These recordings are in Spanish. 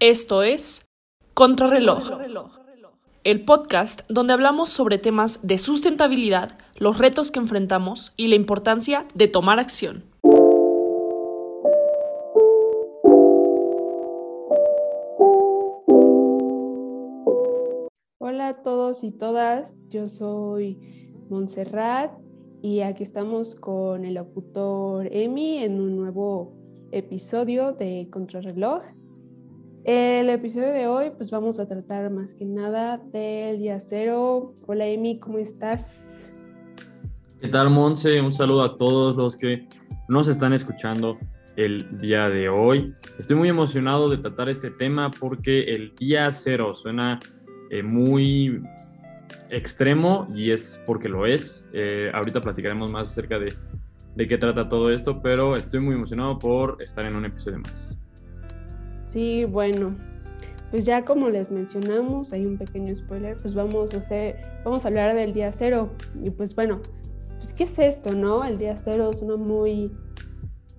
Esto es Contrarreloj, el podcast donde hablamos sobre temas de sustentabilidad, los retos que enfrentamos y la importancia de tomar acción. Hola a todos y todas, yo soy Montserrat y aquí estamos con el locutor Emi en un nuevo episodio de Contrarreloj. El episodio de hoy pues vamos a tratar más que nada del Día Cero. Hola Emi, ¿cómo estás? ¿Qué tal, Monse? Un saludo a todos los que nos están escuchando el día de hoy. Estoy muy emocionado de tratar este tema porque el Día Cero suena muy extremo y es porque lo es. Ahorita platicaremos más acerca de qué trata todo esto, pero estoy muy emocionado por estar en un episodio más. Sí, bueno, pues ya como les mencionamos, hay un pequeño spoiler, pues vamos a hablar del Día Cero. Y pues bueno, pues ¿qué es esto, no? El Día Cero es uno muy,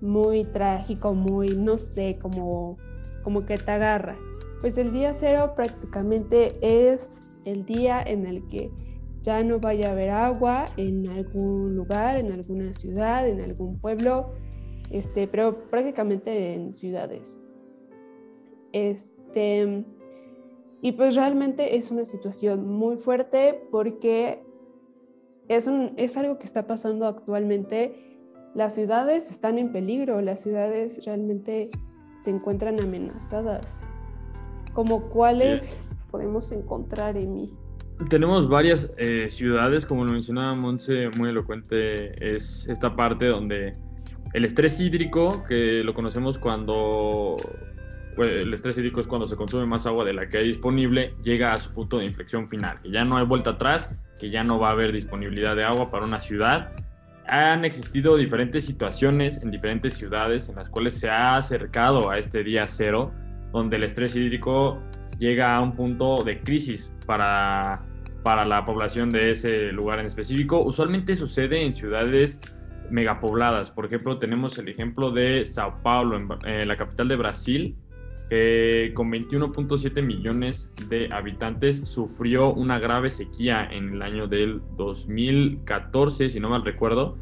muy trágico, muy, no sé, como que te agarra. Pues el Día Cero prácticamente es el día en el que ya no vaya a haber agua en algún lugar, en alguna ciudad, en algún pueblo, pero prácticamente en ciudades. Y pues realmente es una situación muy fuerte porque es algo que está pasando actualmente. Las ciudades están en peligro, las ciudades realmente se encuentran amenazadas. ¿Como cuáles podemos encontrar, Emi? Tenemos varias ciudades, como lo mencionaba Montse, muy elocuente, es esta parte donde el estrés hídrico, que lo conocemos cuando... el estrés hídrico es cuando se consume más agua de la que hay disponible, llega a su punto de inflexión final, que ya no hay vuelta atrás, que ya no va a haber disponibilidad de agua para una ciudad. Han existido diferentes situaciones en diferentes ciudades en las cuales se ha acercado a este Día Cero, donde el estrés hídrico llega a un punto de crisis para la población de ese lugar en específico. Usualmente sucede en ciudades megapobladas. Por ejemplo, tenemos el ejemplo de São Paulo, en la capital de Brasil, que con 21.7 millones de habitantes sufrió una grave sequía en el año del 2014, si no mal recuerdo,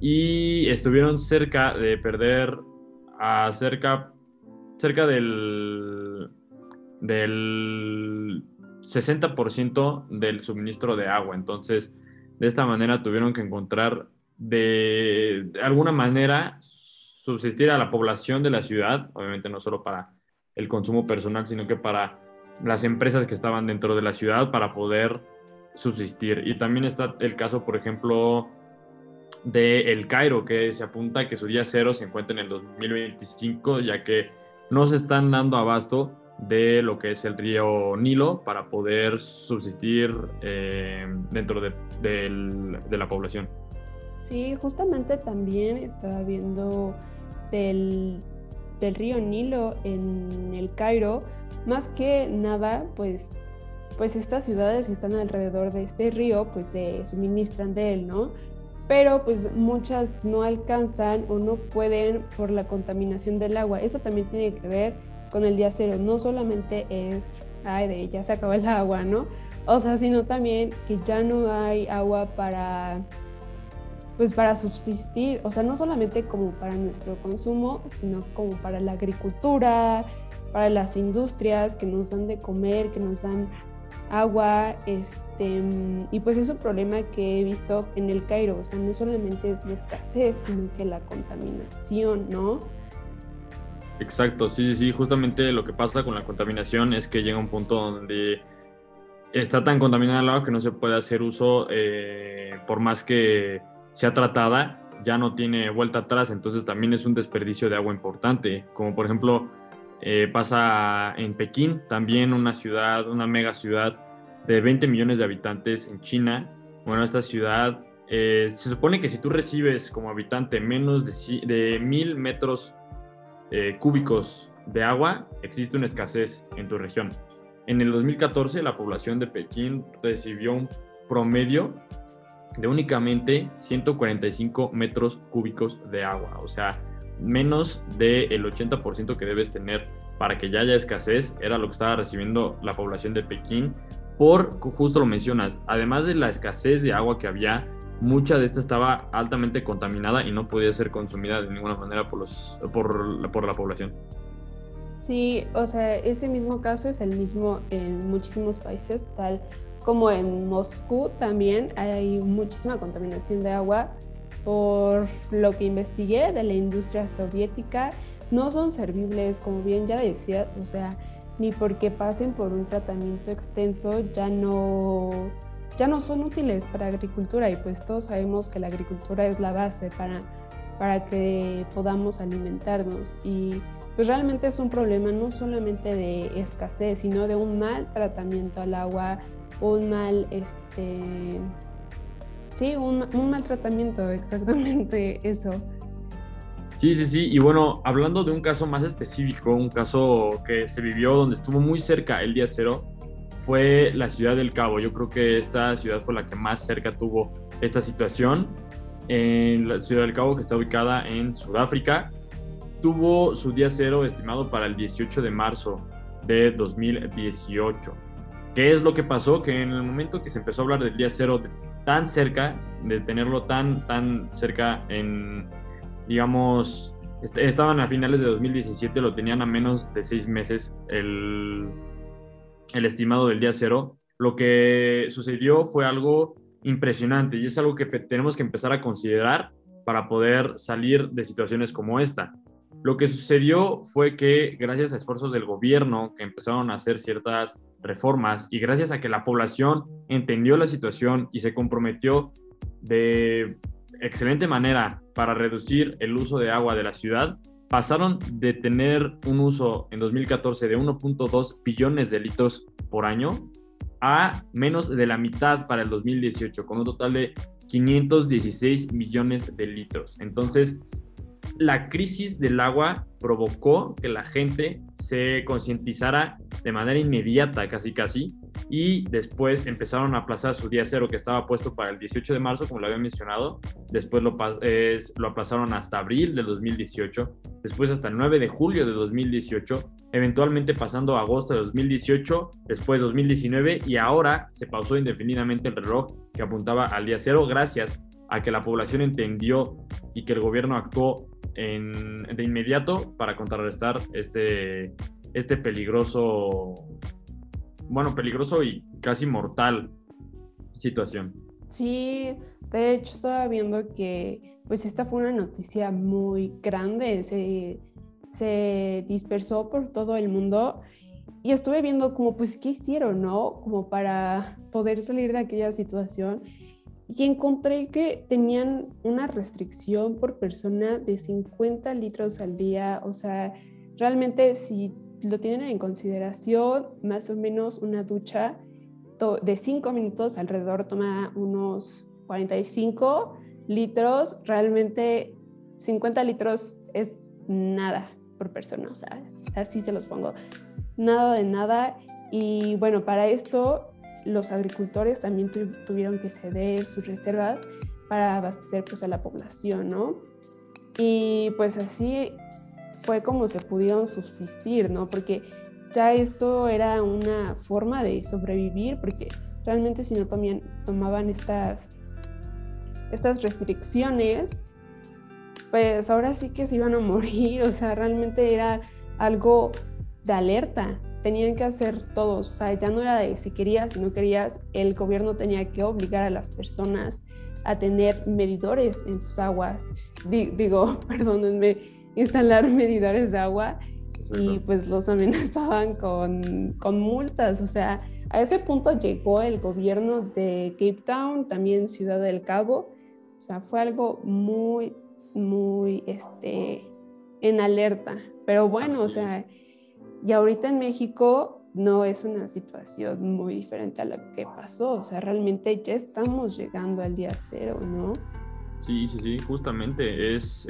y estuvieron cerca de perder a cerca del 60% del suministro de agua. Entonces, de esta manera tuvieron que encontrar de alguna manera subsistir a la población de la ciudad, obviamente no solo para el consumo personal, sino que para las empresas que estaban dentro de la ciudad para poder subsistir. Y también está el caso, por ejemplo, de El Cairo, que se apunta a que su Día Cero se encuentra en el 2025, ya que no se están dando abasto de lo que es el río Nilo para poder subsistir dentro de la población. Sí, justamente también estaba viendo del río Nilo en el Cairo. Más que nada, pues estas ciudades que están alrededor de este río, pues se suministran de él, ¿no? Pero pues muchas no alcanzan o no pueden por la contaminación del agua. Esto también tiene que ver con el Día Cero. No solamente es, ya se acabó el agua, ¿no? O sea, sino también que ya no hay agua para subsistir, o sea, no solamente como para nuestro consumo, sino como para la agricultura, para las industrias que nos dan de comer, que nos dan agua, y pues es un problema que he visto en el Cairo, o sea, no solamente es la escasez, sino que la contaminación, ¿no? Exacto, sí, justamente lo que pasa con la contaminación es que llega un punto donde está tan contaminada el agua que no se puede hacer uso, por más que sea tratada, ya no tiene vuelta atrás, entonces también es un desperdicio de agua importante, como por ejemplo pasa en Pekín, también una mega ciudad de 20 millones de habitantes en China. Bueno, esta ciudad se supone que si tú recibes como habitante menos de 1,000 metros cúbicos de agua, existe una escasez en tu región. En el 2014 la población de Pekín recibió un promedio de únicamente 145 metros cúbicos de agua, o sea, menos del 80% que debes tener para que ya haya escasez, era lo que estaba recibiendo la población de Pekín, por, justo lo mencionas, además de la escasez de agua que había, mucha de esta estaba altamente contaminada y no podía ser consumida de ninguna manera por la población. Sí, o sea, ese mismo caso es el mismo en muchísimos países, tal como en Moscú también hay muchísima contaminación de agua. Por lo que investigué de la industria soviética, no son servibles, como bien ya decía, o sea, ni porque pasen por un tratamiento extenso ya no son útiles para agricultura, y pues todos sabemos que la agricultura es la base para que podamos alimentarnos, y pues realmente es un problema no solamente de escasez, sino de un mal tratamiento al agua, un mal tratamiento, exactamente eso. Sí, y bueno, hablando de un caso más específico, un caso que se vivió donde estuvo muy cerca el día cero, fue la Ciudad del Cabo. Yo creo que esta ciudad fue la que más cerca tuvo esta situación. En la Ciudad del Cabo, que está ubicada en Sudáfrica, tuvo su día cero estimado para el 18 de marzo de 2018. ¿Qué es lo que pasó? Que en el momento que se empezó a hablar del día cero tan cerca, de tenerlo tan cerca en... digamos, estaban a finales de 2017, lo tenían a menos de 6 meses el estimado del día cero. Lo que sucedió fue algo impresionante y es algo que tenemos que empezar a considerar para poder salir de situaciones como esta. Lo que sucedió fue que gracias a esfuerzos del gobierno que empezaron a hacer ciertas reformas y gracias a que la población entendió la situación y se comprometió de excelente manera para reducir el uso de agua de la ciudad, pasaron de tener un uso en 2014 de 1.2 billones de litros por año a menos de la mitad para el 2018, con un total de 516 millones de litros. Entonces, la crisis del agua provocó que la gente se concientizara de manera inmediata, casi, y después empezaron a aplazar su día cero, que estaba puesto para el 18 de marzo, como lo había mencionado. Después lo aplazaron hasta abril del 2018, después hasta el 9 de julio de 2018, eventualmente pasando a agosto de 2018, después 2019, y ahora se pausó indefinidamente el reloj que apuntaba al día cero, gracias a que la población entendió y que el gobierno actuó de inmediato para contrarrestar este peligroso y casi mortal situación. Sí, de hecho estaba viendo que pues esta fue una noticia muy grande, se dispersó por todo el mundo y estuve viendo como pues qué hicieron, ¿no? Como para poder salir de aquella situación. Y encontré que tenían una restricción por persona de 50 litros al día. O sea, realmente si lo tienen en consideración, más o menos una ducha de 5 minutos alrededor toma unos 45 litros. Realmente 50 litros es nada por persona. O sea, así se los pongo. Nada de nada. Y bueno, para esto... los agricultores también tuvieron que ceder sus reservas para abastecer pues, a la población, ¿no? Y pues así fue como se pudieron subsistir, ¿no? Porque ya esto era una forma de sobrevivir, porque realmente si no tomaban estas restricciones, pues ahora sí que se iban a morir. O sea, realmente era algo de alerta. Tenían que hacer todos, o sea, ya no era de si querías, si no querías, el gobierno tenía que obligar a las personas a tener medidores en sus aguas, instalar medidores de agua. Exacto. Y pues los amenazaban con multas, o sea, a ese punto llegó el gobierno de Cape Town, también Ciudad del Cabo, o sea, fue algo muy, muy, en alerta, pero bueno, o sea... Y ahorita en México no es una situación muy diferente a la que pasó, o sea, realmente ya estamos llegando al día cero, ¿no? Sí, justamente, es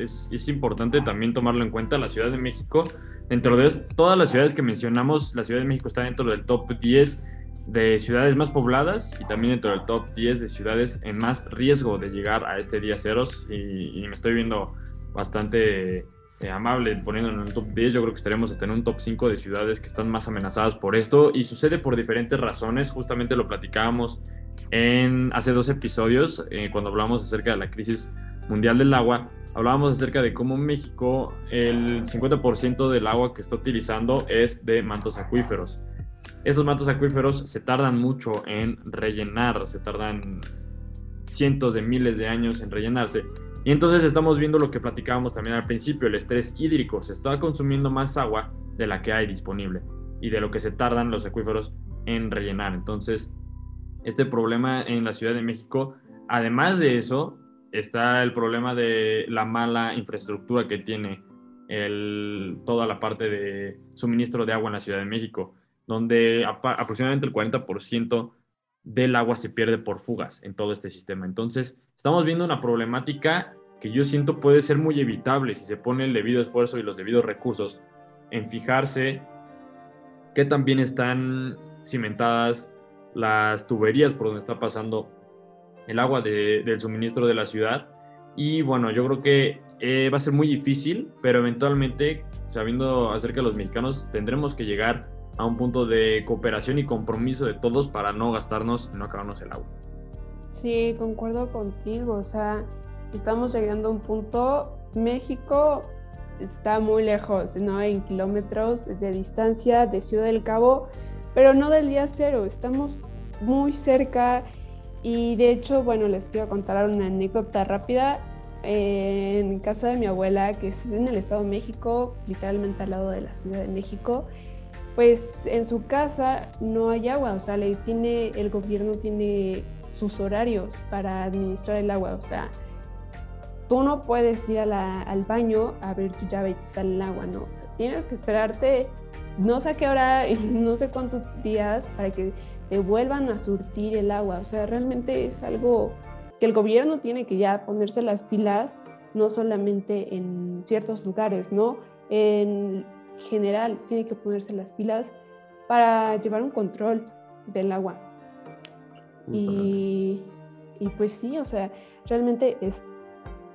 importante también tomarlo en cuenta. La Ciudad de México, dentro de todas las ciudades que mencionamos, la Ciudad de México está dentro del top 10 de ciudades más pobladas y también dentro del top 10 de ciudades en más riesgo de llegar a este día cero, y me estoy viendo bastante... amable poniéndolo en el top 10, yo creo que estaremos hasta en un top 5 de ciudades que están más amenazadas por esto, y sucede por diferentes razones. Justamente lo platicábamos hace 2 episodios, cuando hablamos acerca de la crisis mundial del agua. Hablábamos acerca de cómo México, el 50% del agua que está utilizando es de mantos acuíferos. Estos mantos acuíferos se tardan mucho en rellenar, se tardan cientos de miles de años en rellenarse. Y entonces estamos viendo lo que platicábamos también al principio, el estrés hídrico. Se está consumiendo más agua de la que hay disponible y de lo que se tardan los acuíferos en rellenar. Entonces, este problema en la Ciudad de México, además de eso, está el problema de la mala infraestructura que tiene toda la parte de suministro de agua en la Ciudad de México, donde aproximadamente el 40% del agua se pierde por fugas en todo este sistema. Entonces, estamos viendo una problemática que yo siento puede ser muy evitable si se pone el debido esfuerzo y los debidos recursos en fijarse que también están cimentadas las tuberías por donde está pasando el agua del suministro de la ciudad. Y bueno, yo creo que va a ser muy difícil, pero eventualmente, sabiendo acerca de los mexicanos, tendremos que llegar a un punto de cooperación y compromiso de todos para no gastarnos, no acabarnos el agua. Sí, concuerdo contigo. O sea, estamos llegando a un punto. México está muy lejos, ¿no? En kilómetros de distancia de Ciudad del Cabo, pero no del día cero. Estamos muy cerca. Y de hecho, bueno, les quiero contar una anécdota rápida. En casa de mi abuela, que es en el Estado de México, literalmente al lado de la Ciudad de México, pues en su casa no hay agua. O sea, el gobierno tiene sus horarios para administrar el agua. O sea, tú no puedes ir al baño a abrir tu llave y te sale el agua, ¿no? O sea, tienes que esperarte no sé a qué hora, no sé cuántos días para que te vuelvan a surtir el agua. O sea, realmente es algo que el gobierno tiene que ya ponerse las pilas, no solamente en ciertos lugares, ¿no? En general tiene que ponerse las pilas para llevar un control del agua. Y pues sí, o sea, realmente es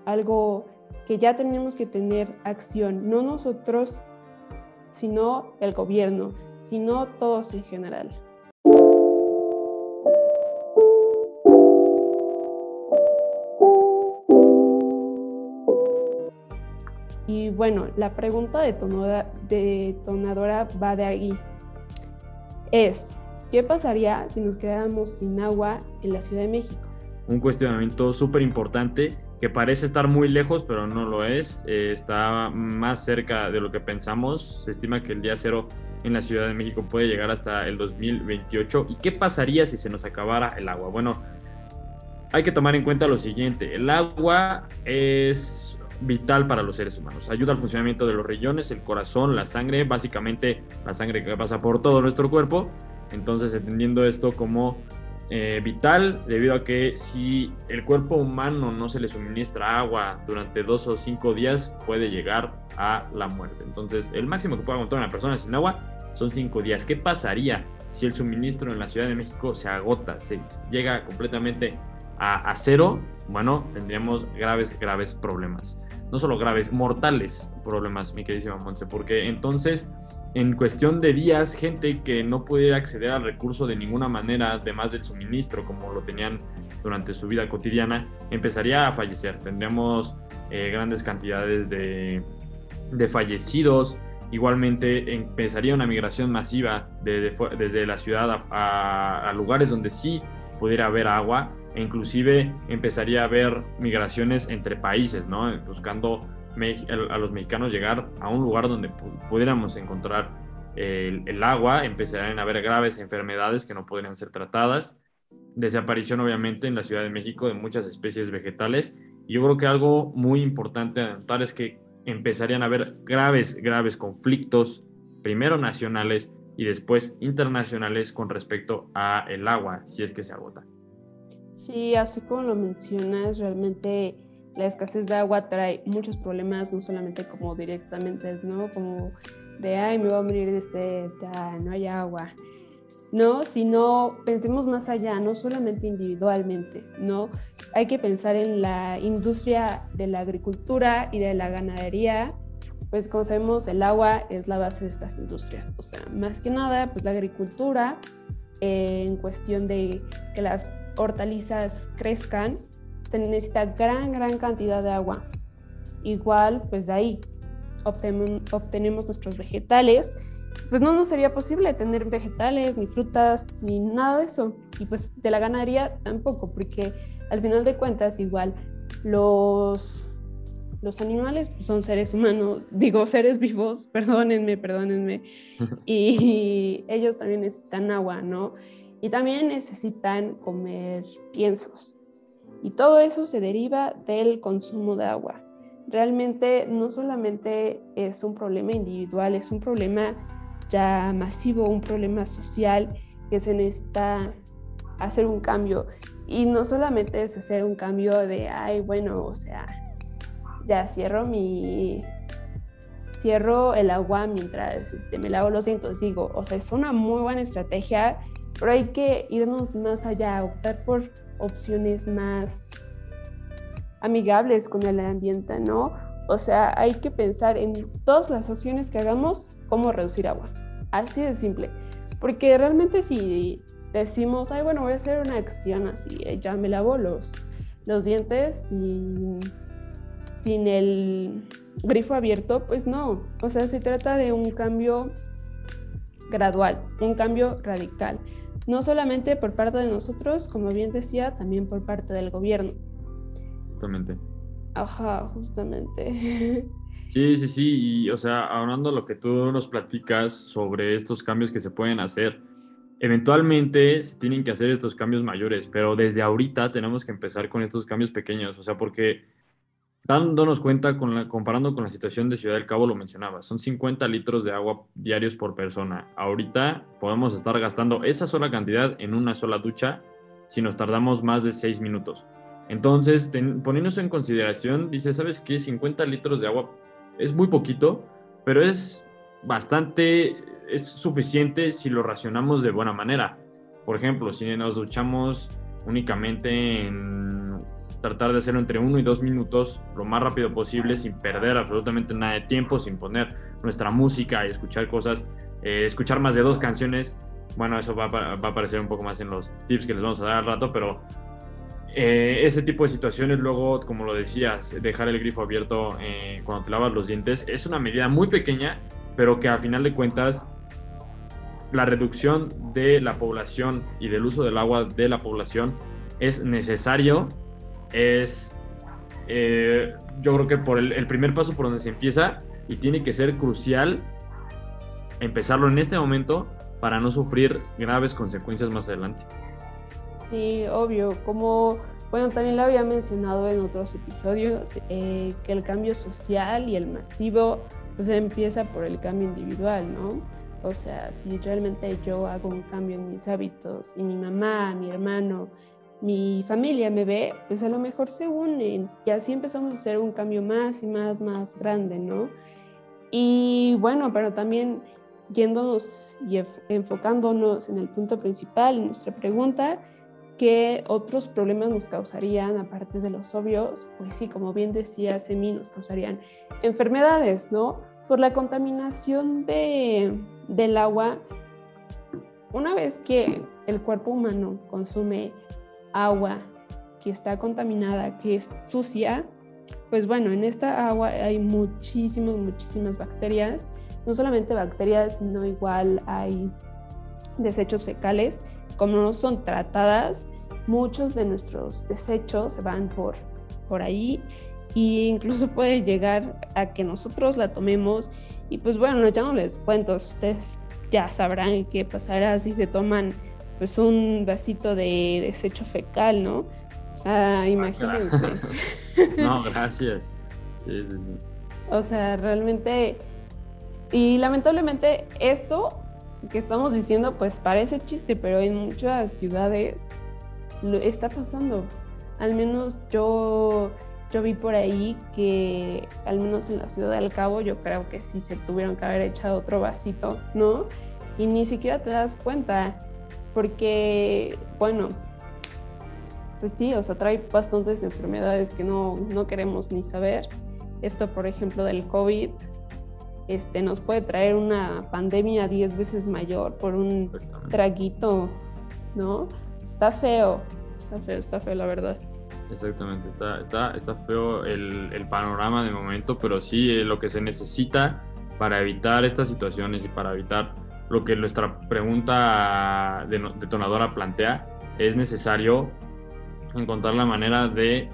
algo que ya tenemos que tener acción, no nosotros, sino el gobierno, sino todos en general. Y bueno, la pregunta detonadora va de ahí. Es, ¿qué pasaría si nos quedáramos sin agua en la Ciudad de México? Un cuestionamiento súper importante que parece estar muy lejos, pero no lo es. Está más cerca de lo que pensamos. Se estima que el día cero en la Ciudad de México puede llegar hasta el 2028. ¿Y qué pasaría si se nos acabara el agua? Bueno, hay que tomar en cuenta lo siguiente. El agua es vital para los seres humanos. Ayuda al funcionamiento de los riñones, el corazón, la sangre, básicamente la sangre que pasa por todo nuestro cuerpo. Entonces, entendiendo esto como vital, debido a que si el cuerpo humano no se le suministra agua durante 2 o 5 días, puede llegar a la muerte. Entonces, el máximo que puede aguantar una persona sin agua son 5 días. ¿Qué pasaría si el suministro en la Ciudad de México se agota, se llega completamente a cero? Bueno, tendríamos graves problemas. No solo graves, mortales problemas, mi queridísima Montse, porque entonces, en cuestión de días, gente que no pudiera acceder al recurso de ninguna manera, además del suministro, como lo tenían durante su vida cotidiana, empezaría a fallecer. Tendríamos grandes cantidades de fallecidos. Igualmente, empezaría una migración masiva desde la ciudad a lugares donde sí pudiera haber agua. E inclusive empezaría a haber migraciones entre países, ¿no? Buscando a los mexicanos llegar a un lugar donde pudiéramos encontrar el agua. Empezarían a haber graves enfermedades que no podrían ser tratadas. Desaparición, obviamente, en la Ciudad de México de muchas especies vegetales. Y yo creo que algo muy importante a notar es que empezarían a haber graves conflictos, primero nacionales y después internacionales, con respecto a el agua, si es que se agota. Sí, así como lo mencionas, realmente la escasez de agua trae muchos problemas, no solamente como directamente, ¿no? Como de, ay, me voy a morir no hay agua, ¿no? Sino pensemos más allá, no solamente individualmente, ¿no? Hay que pensar en la industria de la agricultura y de la ganadería, pues como sabemos, el agua es la base de estas industrias. O sea, más que nada, pues la agricultura, en cuestión de que las hortalizas crezcan, se necesita gran cantidad de agua. Igual, pues de ahí obtenemos nuestros vegetales. Pues no nos sería posible tener vegetales, ni frutas, ni nada de eso. Y pues de la ganadería tampoco, porque al final de cuentas igual los animales pues son seres humanos, seres vivos, perdónenme. Y ellos también necesitan agua, ¿no? Y también necesitan comer piensos. Y todo eso se deriva del consumo de agua. Realmente no solamente es un problema individual, es un problema ya masivo, un problema social que se necesita hacer un cambio. Y no solamente es hacer un cambio de, ya cierro el agua mientras me lavo los dientes. Digo, es una muy buena estrategia, pero hay que irnos más allá, optar por opciones más amigables con el ambiente, ¿no? Hay que pensar en todas las opciones que hagamos, cómo reducir agua. Así de simple. Porque realmente si decimos, voy a hacer una acción así, ya me lavo los dientes sin el grifo abierto, pues no. Se trata de un cambio gradual, un cambio radical. No solamente por parte de nosotros, como bien decía, también por parte del gobierno. Justamente. Ajá, justamente. Sí. Y, hablando de lo que tú nos platicas sobre estos cambios que se pueden hacer, eventualmente se tienen que hacer estos cambios mayores, pero desde ahorita tenemos que empezar con estos cambios pequeños, porque dándonos cuenta, comparando con la situación de Ciudad del Cabo, lo mencionabas, son 50 litros de agua diarios por persona. Ahorita podemos estar gastando esa sola cantidad en una sola ducha si nos tardamos más de 6 minutos. Entonces, poniéndose en consideración, dice, ¿sabes qué? 50 litros de agua es muy poquito, pero es suficiente si lo racionamos de buena manera. Por ejemplo, si nos duchamos únicamente en tratar de hacerlo entre 1 y 2 minutos, lo más rápido posible, sin perder absolutamente nada de tiempo, sin poner nuestra música y escuchar cosas, escuchar más de 2 canciones. Bueno, eso va a aparecer un poco más en los tips que les vamos a dar al rato, pero... ese tipo de situaciones, luego, como lo decías, dejar el grifo abierto cuando te lavas los dientes, es una medida muy pequeña, pero que a final de cuentas la reducción de la población y del uso del agua de la población es necesario. Yo creo que por el primer paso por donde se empieza, y tiene que ser crucial empezarlo en este momento para no sufrir graves consecuencias más adelante. Sí, obvio, también lo había mencionado en otros episodios, que el cambio social y el masivo pues empieza por el cambio individual, ¿no? Si realmente yo hago un cambio en mis hábitos y mi mamá, mi hermano, mi familia me ve, pues a lo mejor se unen y así empezamos a hacer un cambio más grande, ¿no? Y bueno, pero también yéndonos y enfocándonos en el punto principal, en nuestra pregunta, ¿qué otros problemas nos causarían, aparte de los obvios? Pues sí, como bien decía Semi, nos causarían enfermedades, ¿no? Por la contaminación del agua. Una vez que el cuerpo humano consume agua que está contaminada, que es sucia, pues bueno, en esta agua hay muchísimas bacterias. No solamente bacterias, sino igual hay desechos fecales. Como no son tratadas, muchos de nuestros desechos se van por ahí e incluso puede llegar a que nosotros la tomemos. Y pues bueno, ya no les cuento, ustedes ya sabrán qué pasará si se toman pues un vasito de desecho fecal, ¿no? Imagínense. No, gracias. Sí. Realmente, y lamentablemente esto que estamos diciendo pues parece chiste, pero en muchas ciudades lo está pasando. Al menos yo vi por ahí que al menos en la Ciudad del Cabo yo creo que sí se tuvieron que haber echado otro vasito, ¿no? Y ni siquiera te das cuenta porque, bueno, pues sí, trae bastantes enfermedades que no queremos ni saber. Esto, por ejemplo, del COVID, nos puede traer una pandemia 10 veces mayor por un traguito, ¿no? Está feo, la verdad. Exactamente, está feo el panorama de momento, pero sí lo que se necesita para evitar estas situaciones y para evitar lo que nuestra pregunta detonadora plantea, es necesario encontrar la manera de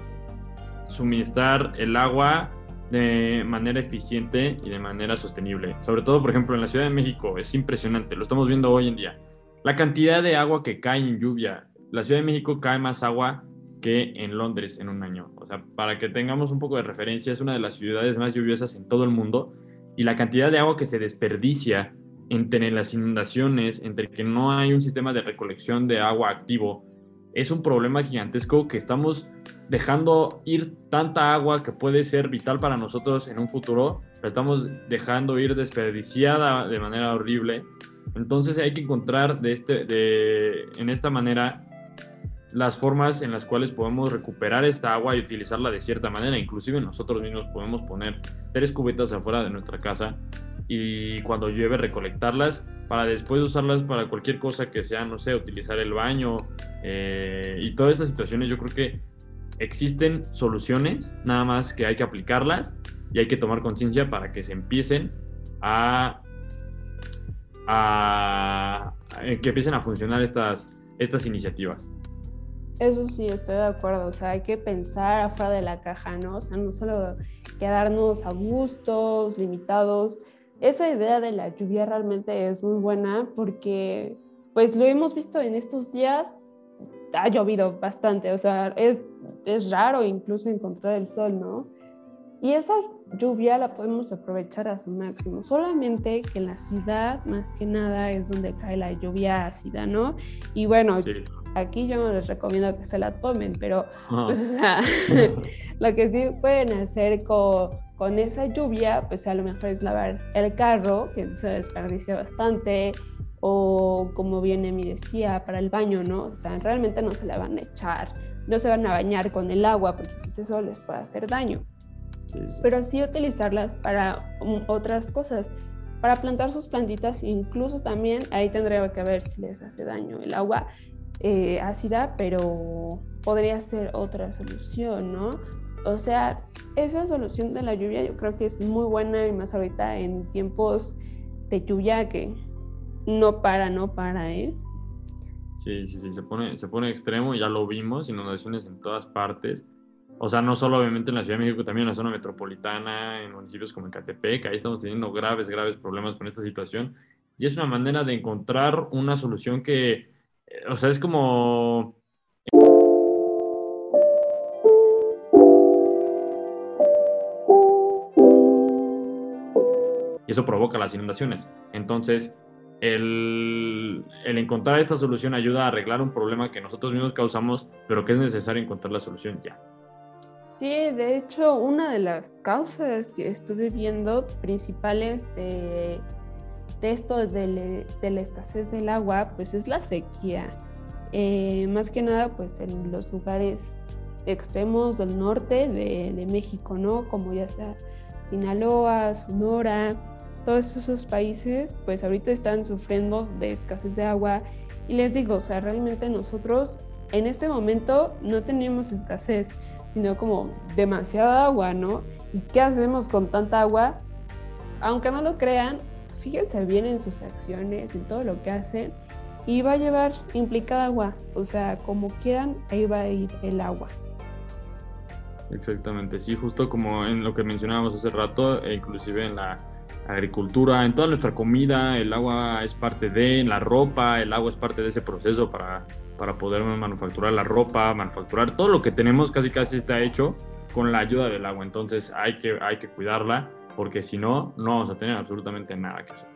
suministrar el agua de manera eficiente y de manera sostenible. Sobre todo, por ejemplo, en la Ciudad de México es impresionante, lo estamos viendo hoy en día. La cantidad de agua que cae en lluvia, la Ciudad de México cae más agua que en Londres en un año. O sea, para que tengamos un poco de referencia, es una de las ciudades más lluviosas en todo el mundo y la cantidad de agua que se desperdicia entre las inundaciones, entre que no hay un sistema de recolección de agua activo, es un problema gigantesco que estamos dejando ir tanta agua que puede ser vital para nosotros en un futuro, la estamos dejando ir desperdiciada de manera horrible. Entonces hay que encontrar en esta manera las formas en las cuales podemos recuperar esta agua y utilizarla de cierta manera. Inclusive nosotros mismos podemos poner 3 cubetas afuera de nuestra casa y cuando llueve recolectarlas para después usarlas para cualquier cosa que sea, no sé, utilizar el baño y todas estas situaciones. Yo creo que existen soluciones, nada más que hay que aplicarlas y hay que tomar conciencia para que se empiecen a funcionar estas iniciativas. Eso sí, estoy de acuerdo, o sea, hay que pensar afuera de la caja, ¿no? O sea, no solo quedarnos a gustos, limitados. Esa idea de la lluvia realmente es muy buena porque, pues, lo hemos visto en estos días, ha llovido bastante, o sea, es raro incluso encontrar el sol, ¿no? Y esa lluvia la podemos aprovechar a su máximo, solamente que en la ciudad, más que nada, es donde cae la lluvia ácida, ¿no? Y bueno, sí. Aquí yo no les recomiendo que se la tomen, pero pues, o sea, lo que sí pueden hacer con esa lluvia, pues a lo mejor es lavar el carro, que se desperdicia bastante, o como bien Emi decía, para el baño, ¿no? O sea, realmente no se la van a echar, no se van a bañar con el agua, porque eso les puede hacer daño. Sí. Pero sí utilizarlas para otras cosas, para plantar sus plantitas, incluso también ahí tendría que ver si les hace daño el agua ácida, pero podría ser otra solución, ¿no? O sea, esa solución de la lluvia yo creo que es muy buena y más ahorita en tiempos de lluvia que no para, ¿eh? Sí, se pone extremo, ya lo vimos, inundaciones en todas partes. O sea, no solo obviamente en la Ciudad de México, también en la zona metropolitana, en municipios como Ecatepec, ahí estamos teniendo graves problemas con esta situación. Y es una manera de encontrar una solución que, o sea, es como... Y eso provoca las inundaciones. Entonces, el encontrar esta solución ayuda a arreglar un problema que nosotros mismos causamos, pero que es necesario encontrar la solución ya. Sí, de hecho, una de las causas que estuve viendo principales de esto de la escasez del agua, pues es la sequía. Más que nada, pues en los lugares extremos del norte de México, ¿no? Como ya sea Sinaloa, Sonora, todos esos países, pues ahorita están sufriendo de escasez de agua. Y les digo, o sea, realmente nosotros en este momento no tenemos escasez, sino como demasiada agua, ¿no? ¿Y qué hacemos con tanta agua? Aunque no lo crean, fíjense bien en sus acciones, en todo lo que hacen, y va a llevar implicada agua, o sea, como quieran, ahí va a ir el agua. Exactamente, sí, justo como en lo que mencionábamos hace rato, inclusive en la agricultura, en toda nuestra comida, el agua es parte de, en la ropa, el agua es parte de ese proceso para poder manufacturar la ropa, manufacturar todo lo que tenemos, casi está hecho con la ayuda del agua. Entonces hay que cuidarla, porque si no, no vamos a tener absolutamente nada que hacer.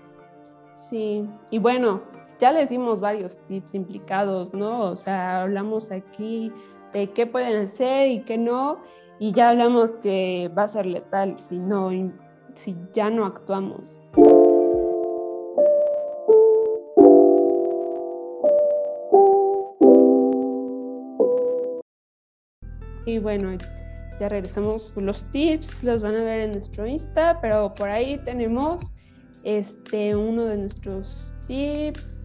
Sí, y bueno, ya les dimos varios tips implicados, ¿no? O sea, hablamos aquí de qué pueden hacer y qué no, y ya hablamos que va a ser letal si ya no actuamos. Y bueno, Ya regresamos los tips, los van a ver en nuestro Insta, pero por ahí tenemos uno de nuestros tips.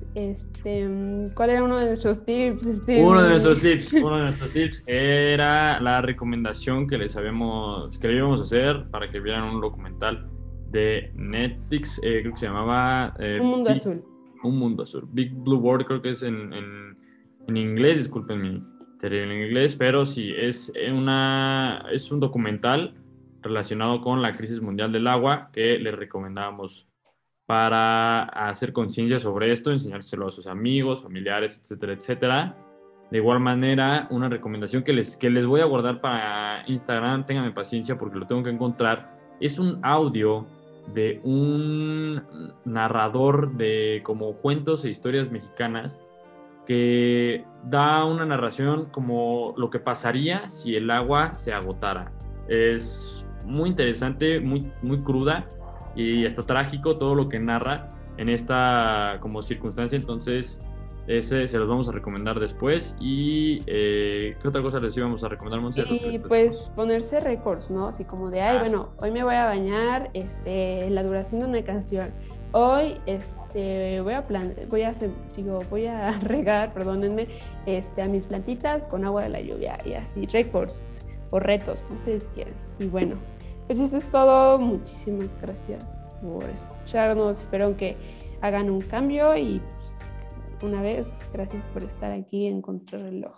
¿Cuál era uno de nuestros tips? Uno de nuestros tips era la recomendación que le íbamos a hacer para que vieran un documental de Netflix, creo que se llamaba Un Mundo Azul. Big Blue World, creo que es en inglés, disculpen mi terrible en inglés, pero sí, es un documental relacionado con la crisis mundial del agua que les recomendábamos para hacer conciencia sobre esto, enseñárselo a sus amigos, familiares, etcétera, etcétera. De igual manera, una recomendación que les voy a guardar para Instagram, ténganme paciencia porque lo tengo que encontrar, es un audio de un narrador de como cuentos e historias mexicanas que da una narración como lo que pasaría si el agua se agotara. Es muy interesante, muy, muy cruda y hasta trágico todo lo que narra en esta como circunstancia. Entonces ese se los vamos a recomendar después. Y ¿qué otra cosa les íbamos a recomendar, Montse? Y pues ponerse récords, ¿no? Así como de, bueno, hoy me voy a bañar la duración de una canción. Hoy voy a regar a mis plantitas con agua de la lluvia, y así récords o retos, como ustedes quieran. Y bueno, pues eso es todo. Muchísimas gracias por escucharnos. Espero que hagan un cambio y pues, una vez, gracias por estar aquí en Contrarreloj.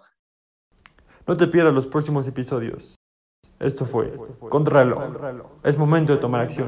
No te pierdas los próximos episodios. Esto fue Contrarreloj. Es momento de tomar acción.